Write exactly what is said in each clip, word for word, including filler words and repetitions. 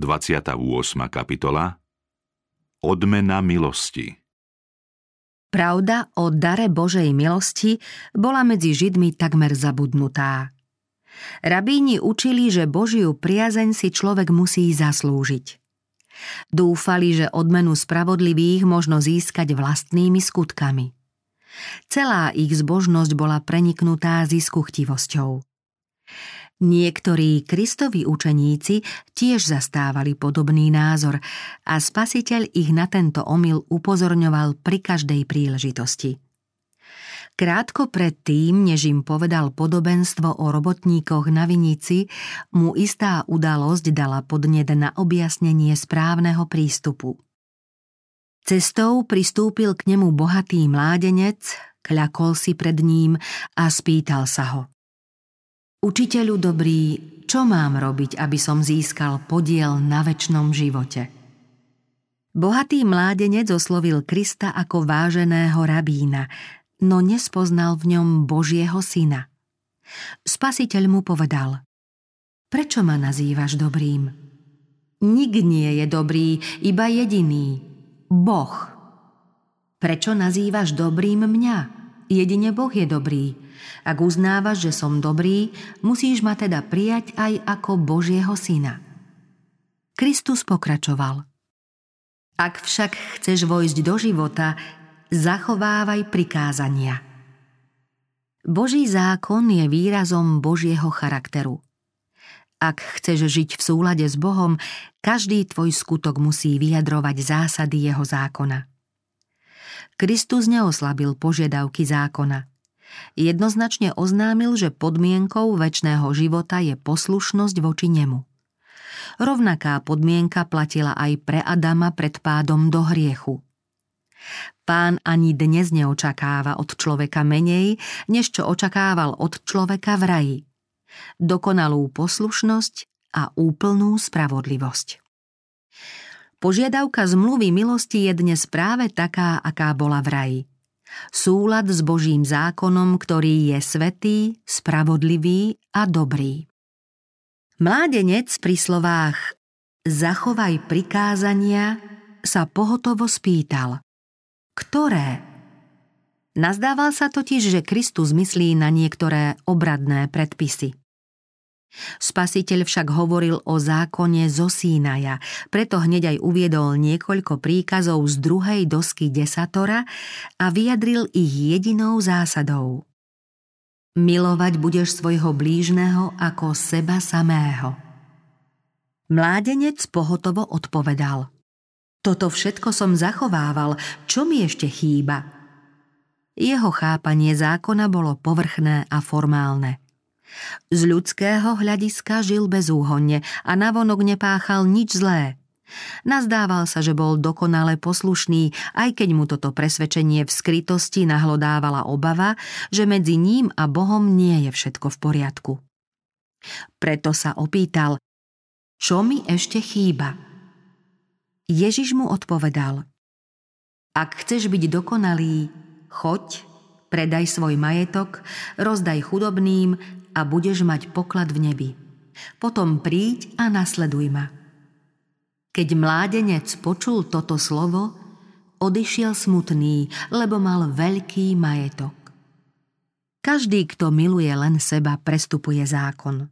dvadsiata ôsma kapitola Odmena milosti. Pravda o dare Božej milosti bola medzi Židmi takmer zabudnutá. Rabíni učili, že Božiu priazeň si človek musí zaslúžiť. Dúfali, že odmenu spravodlivých možno získať vlastnými skutkami. Celá ich zbožnosť bola preniknutá ziskuchtivosťou. Niektorí Kristovi učeníci tiež zastávali podobný názor a Spasiteľ ich na tento omyl upozorňoval pri každej príležitosti. Krátko predtým, než im povedal podobenstvo o robotníkoch na vinici, mu istá udalosť dala podnet na objasnenie správneho prístupu. Cestou pristúpil k nemu bohatý mládenec, kľakol si pred ním a spýtal sa ho: Učiteľu dobrý, čo mám robiť, aby som získal podiel na večnom živote? Bohatý mládenec oslovil Krista ako váženého rabína, no nespoznal v ňom Božieho syna. Spasiteľ mu povedal: Prečo ma nazývaš dobrým? Nik nie je dobrý, iba jediný, Boh. Prečo nazývaš dobrým mňa? Jedine Boh je dobrý. Ak uznávaš, že som dobrý, musíš ma teda prijať aj ako Božieho syna. Kristus pokračoval: Ak však chceš vojsť do života, zachovávaj prikázania. Boží zákon je výrazom Božieho charakteru. Ak chceš žiť v súlade s Bohom, každý tvoj skutok musí vyjadrovať zásady jeho zákona. Kristus neoslabil požiadavky zákona. Jednoznačne oznámil, že podmienkou večného života je poslušnosť voči nemu. Rovnaká podmienka platila aj pre Adama pred pádom do hriechu. Pán ani dnes neočakáva od človeka menej, než čo očakával od človeka v raji. Dokonalú poslušnosť a úplnú spravodlivosť. Požiadavka zmluvy milosti je dnes práve taká, aká bola v raji. Súlad s Božím zákonom, ktorý je svätý, spravodlivý a dobrý. Mládenec pri slovách zachovaj prikázania sa pohotovo spýtal: Ktoré? Nazdával sa totiž, že Kristus myslí na niektoré obradné predpisy. Spasiteľ však hovoril o zákone zo Sínaja, preto hneď aj uviedol niekoľko príkazov z druhej dosky desatora a vyjadril ich jedinou zásadou: Milovať budeš svojho blížneho ako seba samého. Mládenec pohotovo odpovedal: Toto všetko som zachovával, čo mi ešte chýba? Jeho chápanie zákona bolo povrchné a formálne. Z ľudského hľadiska žil bezúhonne a navonok nepáchal nič zlé. Nazdával sa, že bol dokonale poslušný, aj keď mu toto presvedčenie v skrytosti nahlodávala obava, že medzi ním a Bohom nie je všetko v poriadku. Preto sa opýtal: Čo mi ešte chýba? Ježiš mu odpovedal: Ak chceš byť dokonalý, choď, predaj svoj majetok, rozdaj chudobným a budeš mať poklad v nebi. Potom príď a nasleduj ma. Keď mládenec počul toto slovo, odišiel smutný, lebo mal veľký majetok. Každý, kto miluje len seba, prestupuje zákon.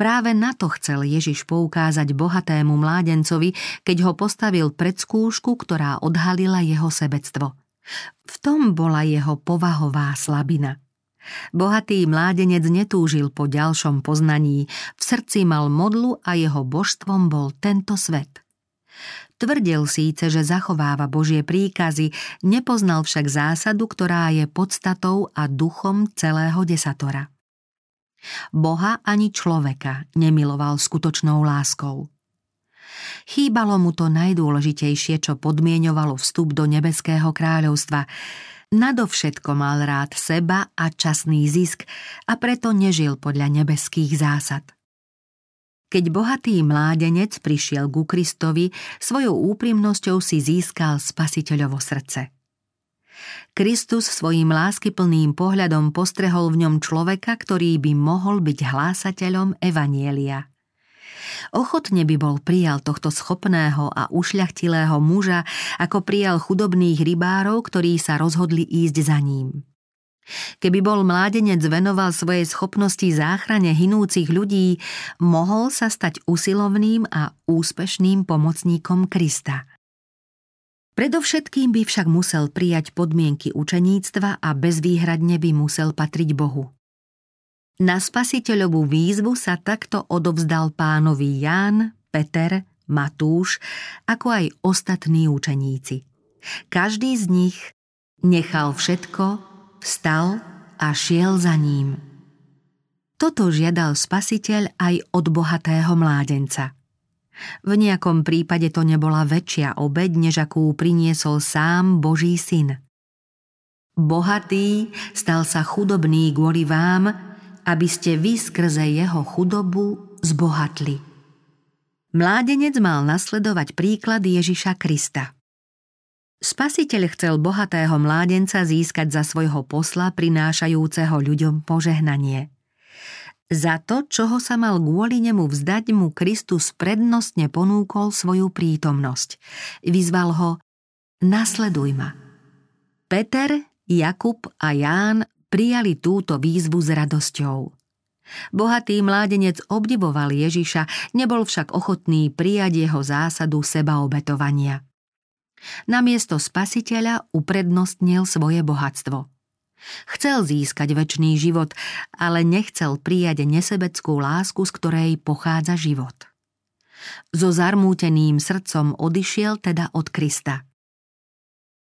Práve na to chcel Ježiš poukázať bohatému mládencovi, keď ho postavil pred skúšku, ktorá odhalila jeho sebectvo. V tom bola jeho povahová slabina. Bohatý mládenec netúžil po ďalšom poznaní, v srdci mal modlu a jeho božstvom bol tento svet. Tvrdil síce, že zachováva Božie príkazy, nepoznal však zásadu, ktorá je podstatou a duchom celého desatora. Boha ani človeka nemiloval skutočnou láskou. Chýbalo mu to najdôležitejšie, čo podmieňovalo vstup do nebeského kráľovstva. Nadovšetko mal rád seba a časný zisk a preto nežil podľa nebeských zásad. Keď bohatý mládenec prišiel ku Kristovi, svojou úprimnosťou si získal Spasiteľovo srdce. Kristus svojím láskyplným pohľadom postrehol v ňom človeka, ktorý by mohol byť hlásateľom evanjelia. Ochotne by bol prijal tohto schopného a ušľachtilého muža, ako prijal chudobných rybárov, ktorí sa rozhodli ísť za ním. Keby bol mládenec venoval svojej schopnosti záchrane hinúcich ľudí, mohol sa stať usilovným a úspešným pomocníkom Krista. Predovšetkým by však musel prijať podmienky učeníctva a bezvýhradne by musel patriť Bohu. Na spasiteľovú výzvu sa takto odovzdal pánovi Ján, Peter, Matúš, ako aj ostatní učeníci. Každý z nich nechal všetko, vstal a šiel za ním. Toto žiadal spasiteľ aj od bohatého mládenca. V nejakom prípade to nebola väčšia obeť, než akú priniesol sám Boží syn. Bohatý stal sa chudobný kvôli vám, aby ste vy skrze jeho chudobu zbohatli. Mládenec mal nasledovať príklad Ježiša Krista. Spasiteľ chcel bohatého mládenca získať za svojho posla, prinášajúceho ľuďom požehnanie. Za to, čoho sa mal kvôli nemu vzdať, mu Kristus prednostne ponúkol svoju prítomnosť. Vyzval ho: nasleduj ma. Peter, Jakub a Ján prijali túto výzvu s radosťou. Bohatý mládenec obdivoval Ježiša, nebol však ochotný prijať jeho zásadu sebaobetovania. Namiesto spasiteľa uprednostnil svoje bohatstvo. Chcel získať večný život, ale nechcel prijať nesebeckú lásku, z ktorej pochádza život. So zarmúteným srdcom odišiel teda od Krista.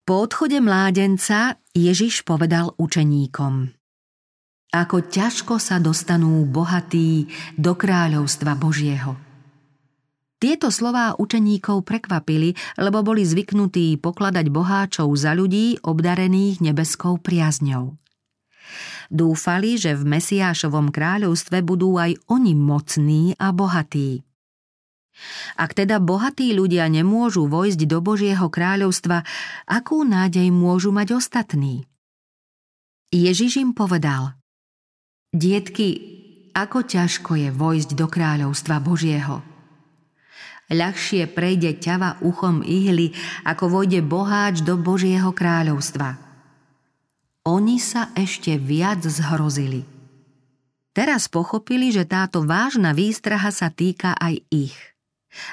Po odchode mládenca Ježiš povedal učeníkom: ako ťažko sa dostanú bohatí do kráľovstva Božieho. Tieto slová učeníkov prekvapili, lebo boli zvyknutí pokladať boháčov za ľudí obdarených nebeskou priazňou. Dúfali, že v Mesiášovom kráľovstve budú aj oni mocní a bohatí. Ak teda bohatí ľudia nemôžu vojsť do Božieho kráľovstva, akú nádej môžu mať ostatní? Ježiš im povedal: dietky, ako ťažko je vojsť do kráľovstva Božieho. Ľahšie prejde ťava uchom ihly, ako vojde boháč do Božieho kráľovstva. Oni sa ešte viac zhrozili. Teraz pochopili, že táto vážna výstraha sa týka aj ich.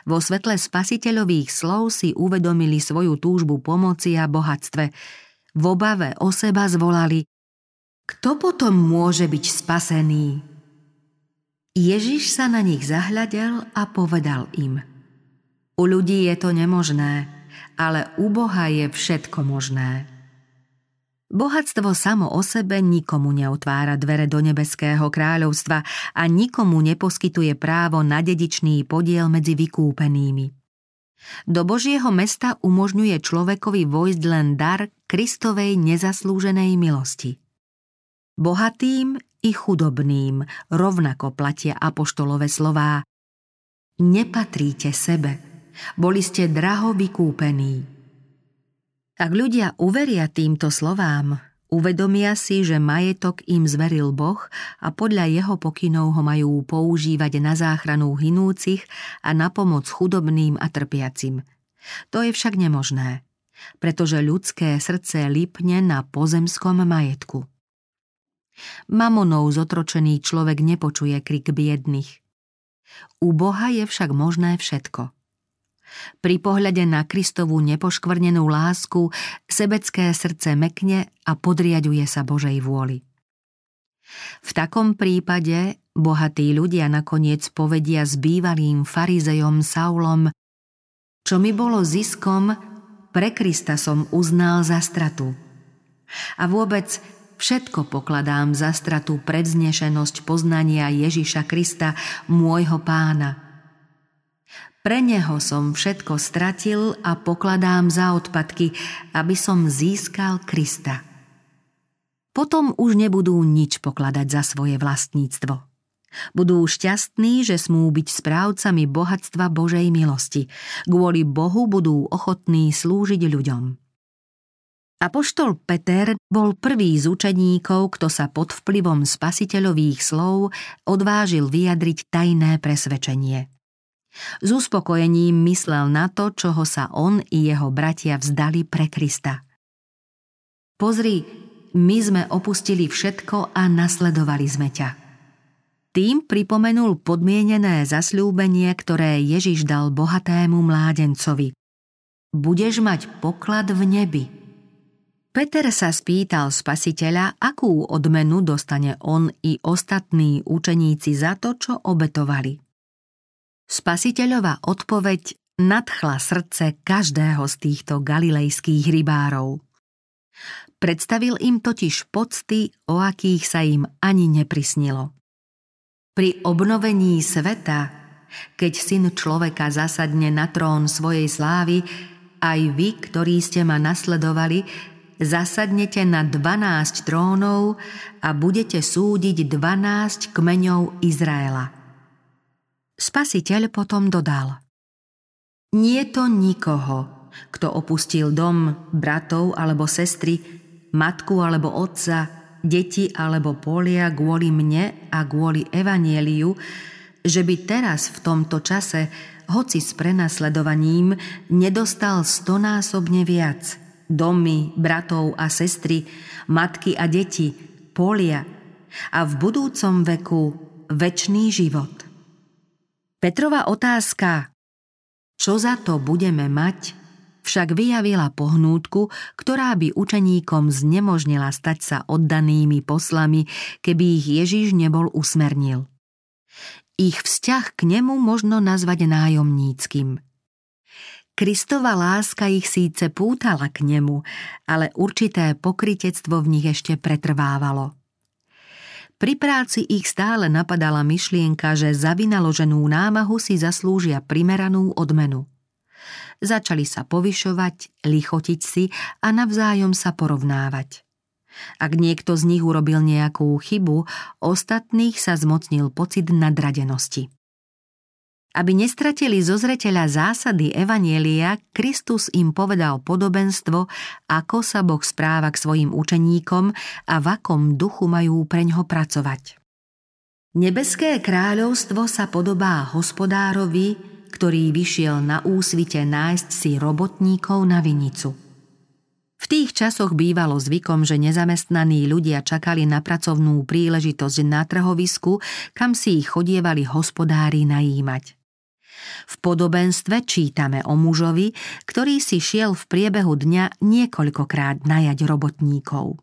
Vo svetle spasiteľových slov si uvedomili svoju túžbu pomoci a bohatstve. V obave o seba zvolali: kto potom môže byť spasený? Ježiš sa na nich zahľadel a povedal im: u ľudí je to nemožné, ale u Boha je všetko možné. Bohatstvo samo o sebe nikomu neotvára dvere do nebeského kráľovstva a nikomu neposkytuje právo na dedičný podiel medzi vykúpenými. Do Božieho mesta umožňuje človekovi vojsť len dar Kristovej nezaslúženej milosti. Bohatým i chudobným rovnako platia apoštolové slová: nepatríte sebe, boli ste draho vykúpení. Ak ľudia uveria týmto slovám, uvedomia si, že majetok im zveril Boh a podľa jeho pokynov ho majú používať na záchranu hinúcich a na pomoc chudobným a trpiacim. To je však nemožné, pretože ľudské srdce lipne na pozemskom majetku. Mamonou zotročený človek nepočuje krik biedných. U Boha je však možné všetko. Pri pohľade na Kristovú nepoškvrnenú lásku sebecké srdce mekne a podriaďuje sa Božej vôli. V takom prípade bohatí ľudia nakoniec povedia s bývalým farizejom Saulom: čo mi bolo ziskom, pre Krista som uznal za stratu. A vôbec všetko pokladám za stratu pre vznešenosť poznania Ježiša Krista, môjho pána. Pre neho som všetko stratil a pokladám za odpadky, aby som získal Krista. Potom už nebudú nič pokladať za svoje vlastníctvo. Budú šťastní, že smú byť správcami bohatstva Božej milosti. Kvôli Bohu budú ochotní slúžiť ľuďom. Apoštol Peter bol prvý z učeníkov, kto sa pod vplyvom spasiteľových slov odvážil vyjadriť tajné presvedčenie. S uspokojením myslel na to, čoho sa on i jeho bratia vzdali pre Krista. Pozri, my sme opustili všetko a nasledovali sme ťa. Tým pripomenul podmienené zasľúbenie, ktoré Ježiš dal bohatému mládencovi. Budeš mať poklad v nebi. Peter sa spýtal Spasiteľa, akú odmenu dostane on i ostatní učeníci za to, čo obetovali. Spasiteľova odpoveď nadchla srdce každého z týchto galilejských rybárov. Predstavil im totiž pocty, o akých sa im ani neprisnilo. Pri obnovení sveta, keď Syn človeka zasadne na trón svojej slávy, aj vy, ktorí ste ma nasledovali, zasadnete na dvanásť trónov a budete súdiť dvanásť kmeňov Izraela. Spasiteľ potom dodal: Nie to nikoho, kto opustil dom, bratov alebo sestry, matku alebo otca, deti alebo polia kvôli mne a kvôli evanjeliu, že by teraz v tomto čase, hoci s prenasledovaním, nedostal stonásobne viac. Domy, bratov a sestry, matky a deti, polia a v budúcom veku večný život. Petrova otázka, čo za to budeme mať, však vyjavila pohnútku, ktorá by učeníkom znemožnila stať sa oddanými poslami, keby ich Ježiš nebol usmernil. Ich vzťah k nemu možno nazvať nájomníckym. Kristova láska ich síce pútala k nemu, ale určité pokrytectvo v nich ešte pretrvávalo. Pri práci ich stále napadala myšlienka, že za vynaloženú námahu si zaslúžia primeranú odmenu. Začali sa povyšovať, lichotiť si a navzájom sa porovnávať. Ak niekto z nich urobil nejakú chybu, ostatných sa zmocnil pocit nadradenosti. Aby nestratili zo zreteľa zásady evanjelia, Kristus im povedal podobenstvo, ako sa Boh správa k svojim učeníkom a v akom duchu majú preňho pracovať. Nebeské kráľovstvo sa podobá hospodárovi, ktorý vyšiel na úsvite nájsť si robotníkov na vinicu. V tých časoch bývalo zvykom, že nezamestnaní ľudia čakali na pracovnú príležitosť na trhovisku, kam si ich chodievali hospodári najímať. V podobenstve čítame o mužovi, ktorý si šiel v priebehu dňa niekoľkokrát najať robotníkov.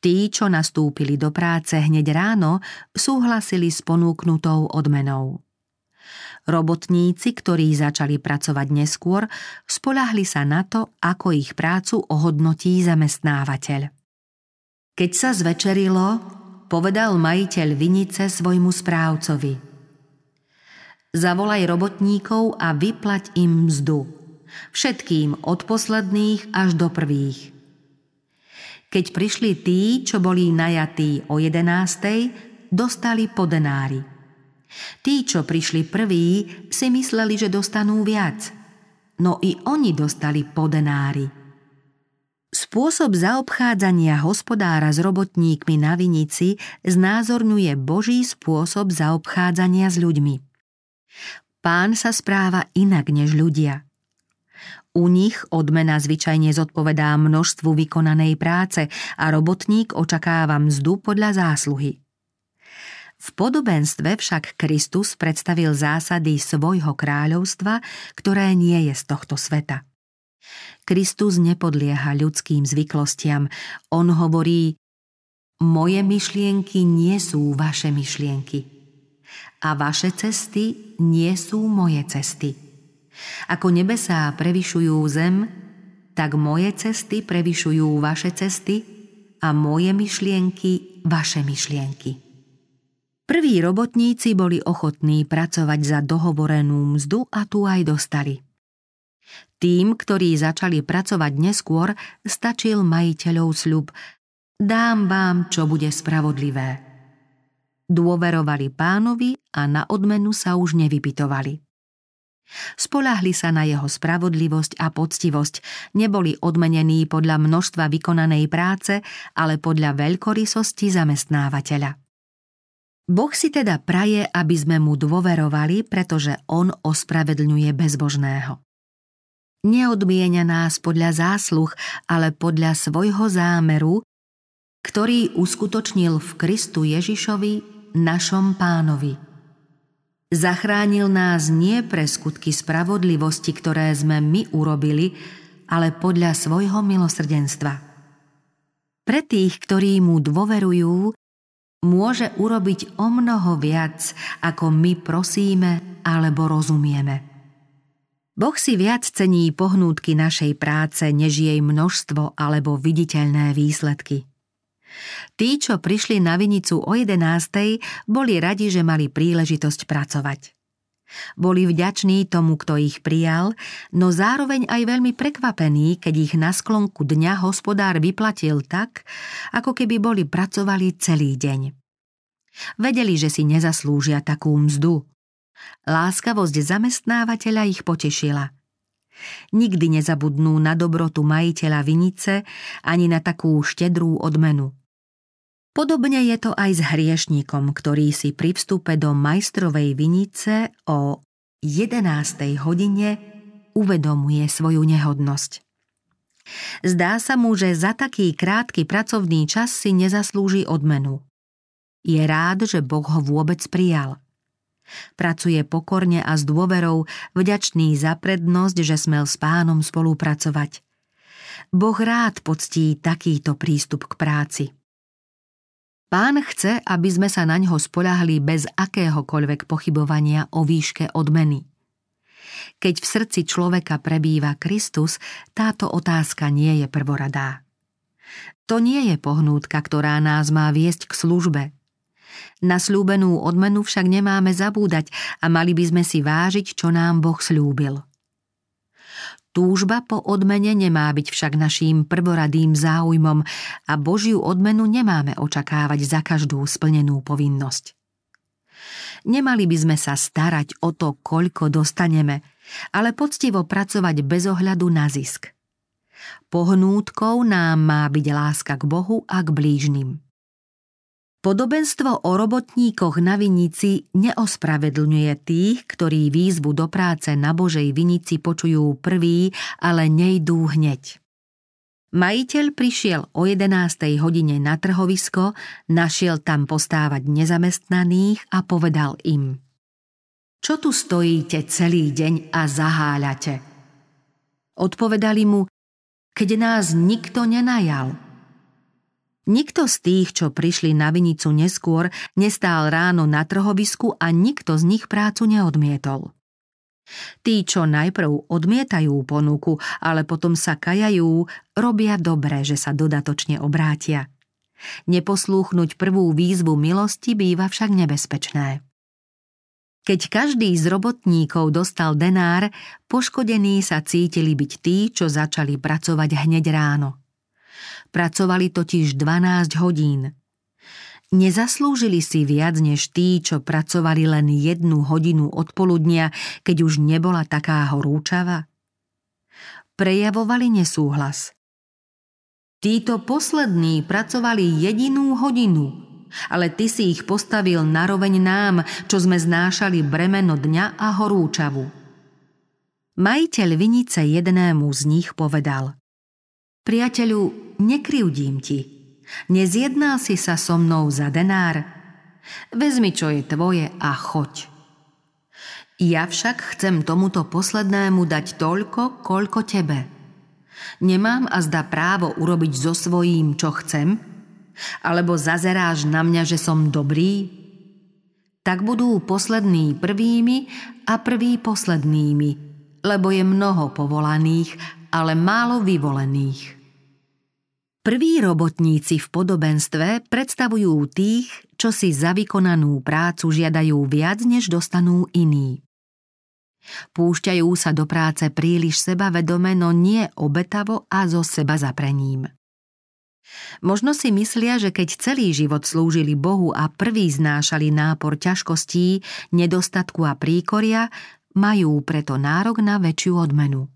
Tí, čo nastúpili do práce hneď ráno, súhlasili s ponúknutou odmenou. Robotníci, ktorí začali pracovať neskôr, spoľahli sa na to, ako ich prácu ohodnotí zamestnávateľ. Keď sa zvečerilo, povedal majiteľ vinice svojmu správcovi: Zavolaj robotníkov a vyplať im mzdu, všetkým od posledných až do prvých. Keď prišli tí, čo boli najatí o jedenástej, dostali po denári. Tí, čo prišli prví, si mysleli, že dostanú viac, no i oni dostali po denári. Spôsob zaobchádzania hospodára s robotníkmi na vinici znázorňuje Boží spôsob zaobchádzania s ľuďmi. Pán sa správa inak než ľudia. U nich odmena zvyčajne zodpovedá množstvu vykonanej práce a robotník očakáva mzdu podľa zásluhy. V podobenstve však Kristus predstavil zásady svojho kráľovstva, ktoré nie je z tohto sveta. Kristus nepodlieha ľudským zvyklostiam. On hovorí: Moje myšlienky nie sú vaše myšlienky a vaše cesty nie sú moje cesty. Ako nebesá prevyšujú zem, tak moje cesty prevyšujú vaše cesty a moje myšlienky vaše myšlienky. Prví robotníci boli ochotní pracovať za dohovorenú mzdu a tu aj dostali. Tým, ktorí začali pracovať neskôr, stačil majiteľov sľub: Dám vám, čo bude spravodlivé. Dôverovali pánovi a na odmenu sa už nevypytovali. Spoľahli sa na jeho spravodlivosť a poctivosť, neboli odmenení podľa množstva vykonanej práce, ale podľa veľkorysosti zamestnávateľa. Boh si teda praje, aby sme mu dôverovali, pretože on ospravedlňuje bezbožného. Neodmienia nás podľa zásluh, ale podľa svojho zámeru, ktorý uskutočnil v Kristu Ježišovi, našom Pánovi. Zachránil nás nie pre skutky spravodlivosti, ktoré sme my urobili, ale podľa svojho milosrdenstva. Pre tých, ktorí mu dôverujú, môže urobiť omnoho viac, ako my prosíme alebo rozumieme. Boh si viac cení pohnútky našej práce, než jej množstvo alebo viditeľné výsledky. Tí, čo prišli na Vinicu o jedenástej, boli radi, že mali príležitosť pracovať. Boli vďační tomu, kto ich prijal, no zároveň aj veľmi prekvapení, keď ich na sklonku dňa hospodár vyplatil tak, ako keby boli pracovali celý deň. Vedeli, že si nezaslúžia takú mzdu. Láskavosť zamestnávateľa ich potešila. Nikdy nezabudnú na dobrotu majiteľa vinice ani na takú štedrú odmenu. Podobne je to aj s hriešnikom, ktorý si pri vstupe do majstrovej vinice o jedenástej hodine uvedomuje svoju nehodnosť. Zdá sa mu, že za taký krátky pracovný čas si nezaslúži odmenu. Je rád, že Boh ho vôbec prijal. Pracuje pokorne a s dôverou, vďačný za prednosť, že smel s Pánom spolupracovať. Boh rád poctí takýto prístup k práci. Pán chce, aby sme sa na ňo spoľahli bez akéhokoľvek pochybovania o výške odmeny. Keď v srdci človeka prebýva Kristus, táto otázka nie je prvoradá. To nie je pohnútka, ktorá nás má viesť k službe. Na sľúbenú odmenu však nemáme zabúdať a mali by sme si vážiť, čo nám Boh sľúbil. Túžba po odmene nemá byť však naším prvoradým záujmom a Božiu odmenu nemáme očakávať za každú splnenú povinnosť. Nemali by sme sa starať o to, koľko dostaneme, ale poctivo pracovať bez ohľadu na zisk. Pohnútkou nám má byť láska k Bohu a k blížnym. Podobenstvo o robotníkoch na vinici neospravedlňuje tých, ktorí výzvu do práce na Božej vinici počujú prví, ale nejdú hneď. Majiteľ prišiel o jedenástej hodine na trhovisko, našiel tam postávať nezamestnaných a povedal im: Čo tu stojíte celý deň a zaháľate? Odpovedali mu: Keď nás nikto nenajal. Nikto z tých, čo prišli na vinicu neskôr, nestál ráno na trhovisku a nikto z nich prácu neodmietol. Tí, čo najprv odmietajú ponuku, ale potom sa kajajú, robia dobre, že sa dodatočne obrátia. Neposlúchnuť prvú výzvu milosti býva však nebezpečné. Keď každý z robotníkov dostal denár, poškodení sa cítili byť tí, čo začali pracovať hneď ráno. Pracovali totiž dvanásť hodín. Nezaslúžili si viac než tí, čo pracovali len jednu hodinu odpoludnia, keď už nebola taká horúčava. Prejavovali nesúhlas. Títo poslední pracovali jedinú hodinu, ale ty si ich postavil naroveň nám, čo sme znášali bremeno dňa a horúčavu. Majiteľ vinice jednému z nich povedal: Priateľu, nekryvdím ti. Nezjednal si sa so mnou za denár. Vezmi, čo je tvoje a choď. Ja však chcem tomuto poslednému dať toľko, koľko tebe. Nemám azda právo urobiť so svojím, čo chcem? Alebo zazeráš na mňa, že som dobrý? Tak budú poslední prvými a prví poslednými, lebo je mnoho povolaných, ale málo vyvolených. Prví robotníci v podobenstve predstavujú tých, čo si za vykonanú prácu žiadajú viac, než dostanú iní. Púšťajú sa do práce príliš sebavedome, no nie obetavo a so seba zaprením. Možno si myslia, že keď celý život slúžili Bohu a prví znášali nápor ťažkostí, nedostatku a príkoria, majú preto nárok na väčšiu odmenu.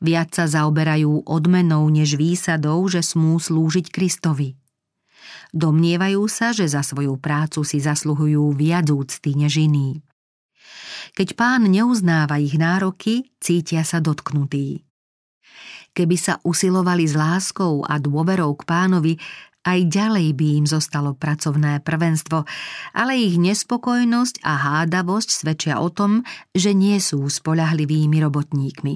Viac sa zaoberajú odmenou než výsadou, že smú slúžiť Kristovi. Domnievajú sa, že za svoju prácu si zasluhujú viac úcty než iní. Keď Pán neuznáva ich nároky, cítia sa dotknutí. Keby sa usilovali s láskou a dôverou k Pánovi, aj ďalej by im zostalo pracovné prvenstvo, ale ich nespokojnosť a hádavosť svedčia o tom, že nie sú spoľahlivými robotníkmi.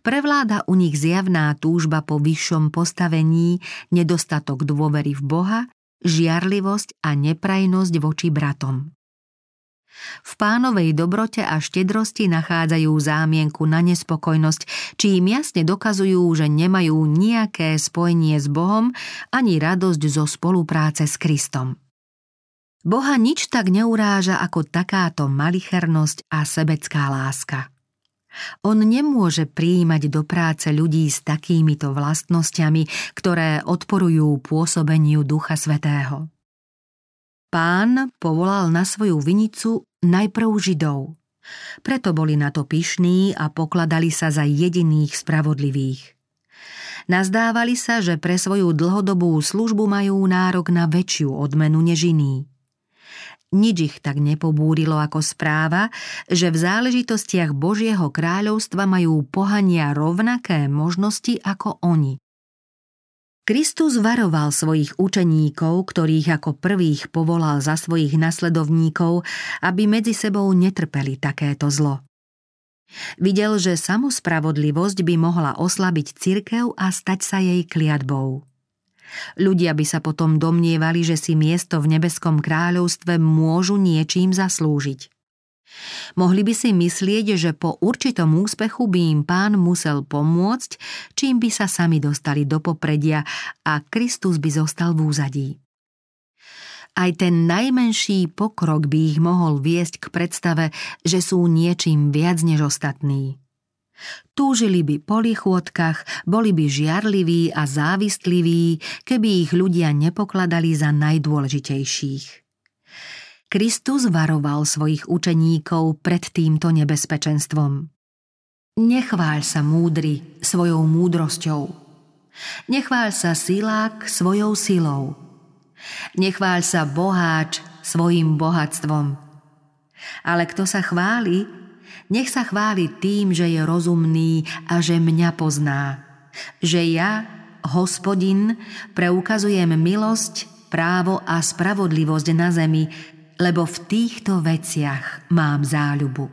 Prevláda u nich zjavná túžba po vyššom postavení, nedostatok dôvery v Boha, žiarlivosť a neprajnosť voči bratom. V Pánovej dobrote a štedrosti nachádzajú zámienku na nespokojnosť, čím jasne dokazujú, že nemajú nejaké spojenie s Bohom ani radosť zo spolupráce s Kristom. Boha nič tak neuráža ako takáto malichernosť a sebecká láska. On nemôže prijímať do práce ľudí s takýmito vlastnosťami, ktoré odporujú pôsobeniu Ducha Svätého. Pán povolal na svoju vinicu najprv Židov. Preto boli na to pyšní a pokladali sa za jediných spravodlivých. Nazdávali sa, že pre svoju dlhodobú službu majú nárok na väčšiu odmenu než iní. Nič ich tak nepobúrilo ako správa, že v záležitostiach Božieho kráľovstva majú pohania rovnaké možnosti ako oni. Kristus varoval svojich učeníkov, ktorých ako prvých povolal za svojich nasledovníkov, aby medzi sebou netrpeli takéto zlo. Videl, že samospravodlivosť by mohla oslabiť cirkev a stať sa jej kliatbou. Ľudia by sa potom domnievali, že si miesto v nebeskom kráľovstve môžu niečím zaslúžiť. Mohli by si myslieť, že po určitom úspechu by im Pán musel pomôcť, čím by sa sami dostali do popredia a Kristus by zostal v úzadí. Aj ten najmenší pokrok by ich mohol viesť k predstave, že sú niečím viac než ostatní. Túžili by po lichôtkach, boli by žiarliví a závistliví, keby ich ľudia nepokladali za najdôležitejších. Kristus varoval svojich učeníkov pred týmto nebezpečenstvom. Nechváľ sa múdry svojou múdrosťou. Nechváľ sa silák svojou silou. Nechváľ sa boháč svojim bohatstvom. Ale kto sa chváli, nech sa chváli tým, že je rozumný a že mňa pozná. Že ja, Hospodin, preukazujem milosť, právo a spravodlivosť na zemi, lebo v týchto veciach mám záľubu.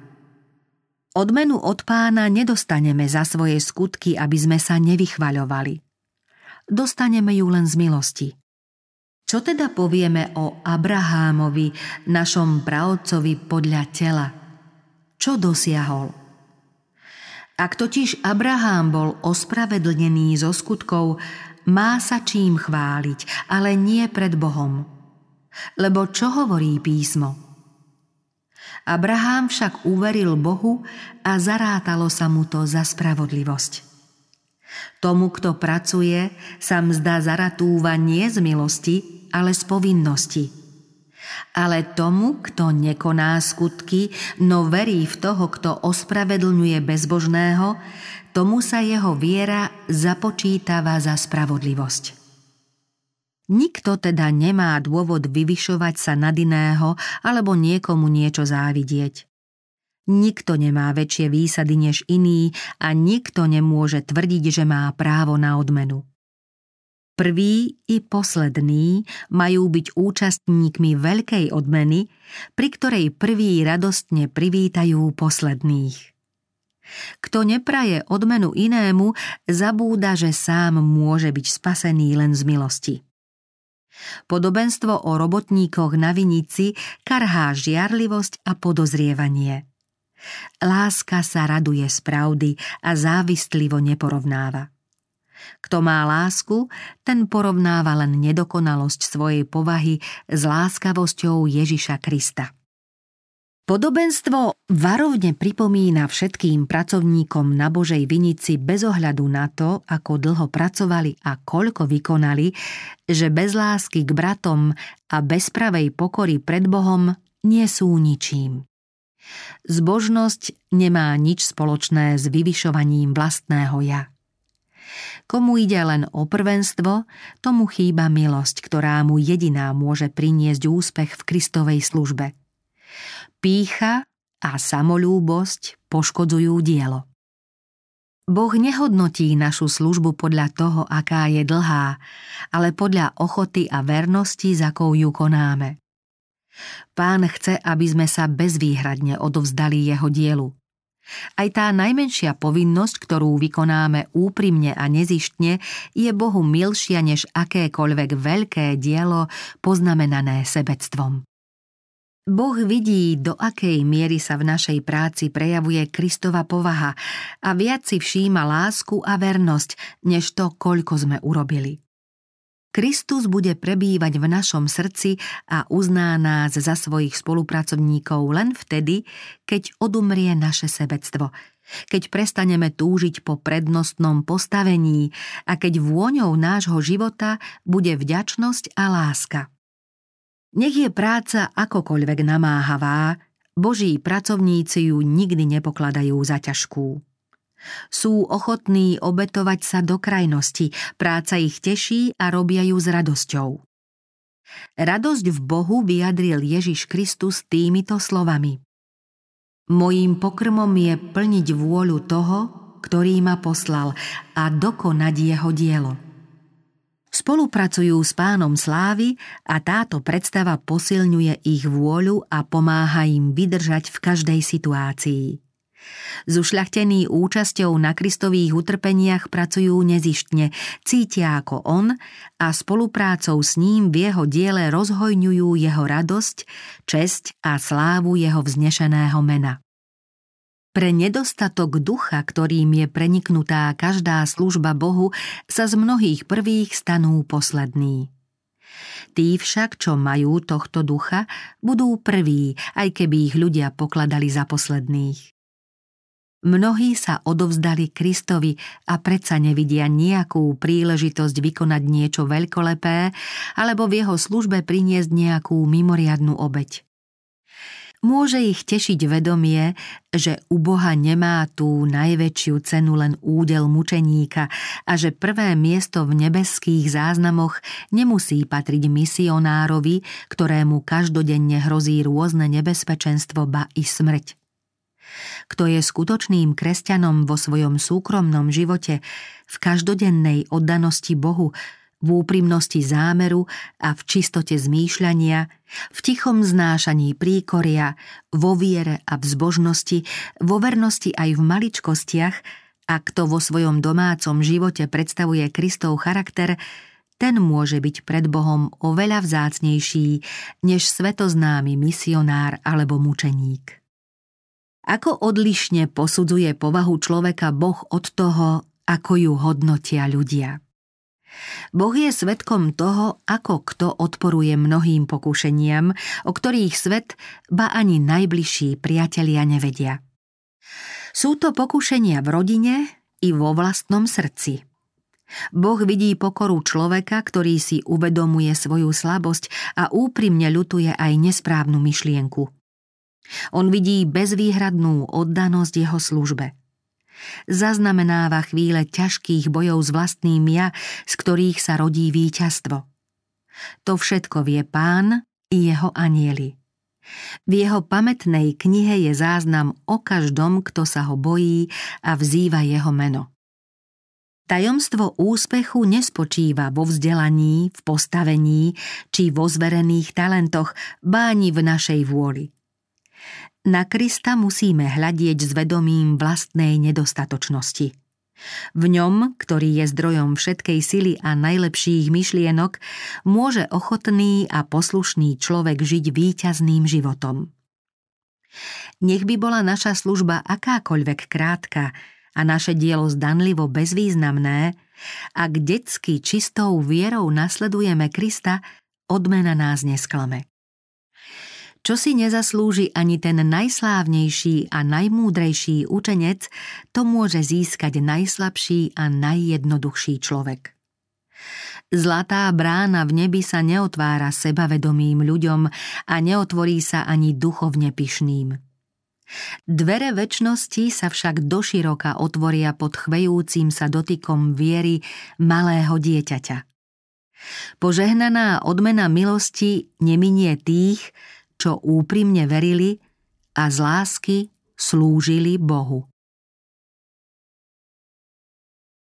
Odmenu od Pána nedostaneme za svoje skutky, aby sme sa nevychvaľovali. Dostaneme ju len z milosti. Čo teda povieme o Abrahámovi, našom praotcovi podľa tela? Čo dosiahol? Ak totiž Abrahám bol ospravedlnený zo skutkov, má sa čím chváliť, ale nie pred Bohom. Lebo čo hovorí písmo? Abrahám však uveril Bohu a zarátalo sa mu to za spravodlivosť. Tomu, kto pracuje, sa mzda zaratúva nie z milosti, ale z povinnosti. Ale tomu, kto nekoná skutky, no verí v toho, kto ospravedlňuje bezbožného, tomu sa jeho viera započítava za spravodlivosť. Nikto teda nemá dôvod vyvyšovať sa nad iného alebo niekomu niečo závidieť. Nikto nemá väčšie výsady než iný a nikto nemôže tvrdiť, že má právo na odmenu. Prví i poslední majú byť účastníkmi veľkej odmeny, pri ktorej prví radostne privítajú posledných. Kto nepraje odmenu inému, zabúda, že sám môže byť spasený len z milosti. Podobenstvo o robotníkoch na vinici karhá žiarlivosť a podozrievanie. Láska sa raduje z pravdy a závistlivo neporovnáva. Kto má lásku, ten porovnáva len nedokonalosť svojej povahy s láskavosťou Ježiša Krista. Podobenstvo varovne pripomína všetkým pracovníkom na Božej vinici bez ohľadu na to, ako dlho pracovali a koľko vykonali, že bez lásky k bratom a bez pravej pokory pred Bohom nie sú ničím. Zbožnosť nemá nič spoločné s vyvyšovaním vlastného ja. Komu ide len o prvenstvo, tomu chýba milosť, ktorá mu jediná môže priniesť úspech v Kristovej službe. Pýcha a samolúbosť poškodzujú dielo. Boh nehodnotí našu službu podľa toho, aká je dlhá, ale podľa ochoty a vernosti, za akou ju konáme. Pán chce, aby sme sa bezvýhradne odovzdali jeho dielu. Aj tá najmenšia povinnosť, ktorú vykonáme úprimne a nezištne, je Bohu milšia než akékoľvek veľké dielo poznamenané sebectvom. Boh vidí, do akej miery sa v našej práci prejavuje Kristova povaha a viac si všíma lásku a vernosť, než to, koľko sme urobili. Kristus bude prebývať v našom srdci a uzná nás za svojich spolupracovníkov len vtedy, keď odumrie naše sebectvo, keď prestaneme túžiť po prednostnom postavení a keď vôňou nášho života bude vďačnosť a láska. Nech je práca akokoľvek namáhavá, Boží pracovníci ju nikdy nepokladajú za ťažkú. Sú ochotní obetovať sa do krajnosti, práca ich teší a robia ju s radosťou. Radosť v Bohu vyjadril Ježiš Kristus týmito slovami: Mojím pokrmom je plniť vôľu toho, ktorý ma poslal, a dokonať jeho dielo. Spolupracujú s Pánom slávy a táto predstava posilňuje ich vôľu a pomáha im vydržať v každej situácii. Zušľachtení účasťou na Kristových utrpeniach pracujú nezištne, cítia ako on a spoluprácou s ním v jeho diele rozhojňujú jeho radosť, česť a slávu jeho vznešeného mena. Pre nedostatok ducha, ktorým je preniknutá každá služba Bohu, sa z mnohých prvých stanú poslední. Tí však, čo majú tohto ducha, budú prví, aj keby ich ľudia pokladali za posledných. Mnohí sa odovzdali Kristovi a predsa nevidia nejakú príležitosť vykonať niečo veľkolepé alebo v jeho službe priniesť nejakú mimoriadnu obeť. Môže ich tešiť vedomie, že u Boha nemá tú najväčšiu cenu len údel mučeníka a že prvé miesto v nebeských záznamoch nemusí patriť misionárovi, ktorému každodenne hrozí rôzne nebezpečenstvo, ba i smrť. Kto je skutočným kresťanom vo svojom súkromnom živote, v každodennej oddanosti Bohu, v úprimnosti zámeru a v čistote zmýšľania, v tichom znášaní príkoria, vo viere a v zbožnosti, vo vernosti aj v maličkostiach, a kto vo svojom domácom živote predstavuje Kristov charakter, ten môže byť pred Bohom oveľa vzácnejší než svetoznámy misionár alebo mučeník. Ako odlišne posudzuje povahu človeka Boh od toho, ako ju hodnotia ľudia. Boh je svedkom toho, ako kto odporuje mnohým pokušeniam, o ktorých svet, ba ani najbližší priatelia nevedia. Sú to pokušenia v rodine i vo vlastnom srdci. Boh vidí pokoru človeka, ktorý si uvedomuje svoju slabosť a úprimne ľutuje aj nesprávnu myšlienku. On vidí bezvýhradnú oddanosť jeho službe. Zaznamenáva chvíle ťažkých bojov s vlastným ja, z ktorých sa rodí víťazstvo. To všetko vie Pán i jeho anjeli. V jeho pamätnej knihe je záznam o každom, kto sa ho bojí a vzýva jeho meno. Tajomstvo úspechu nespočíva vo vzdelaní, v postavení či vo zverených talentoch, ba ani v našej vôli. Na Krista musíme hľadieť s vedomím vlastnej nedostatočnosti. V ňom, ktorý je zdrojom všetkej sily a najlepších myšlienok, môže ochotný a poslušný človek žiť víťazným životom. Nech by bola naša služba akákoľvek krátka a naše dielo zdanlivo bezvýznamné, ak detsky čistou vierou nasledujeme Krista, odmena nás nesklame. Čo si nezaslúži ani ten najslávnejší a najmúdrejší učenec, to môže získať najslabší a najjednoduchší človek. Zlatá brána v nebi sa neotvára sebavedomým ľuďom a neotvorí sa ani duchovne pyšným. Dvere večnosti sa však doširoka otvoria pod chvejúcim sa dotykom viery malého dieťaťa. Požehnaná odmena milosti neminie tých, čo úprimne verili a z lásky slúžili Bohu.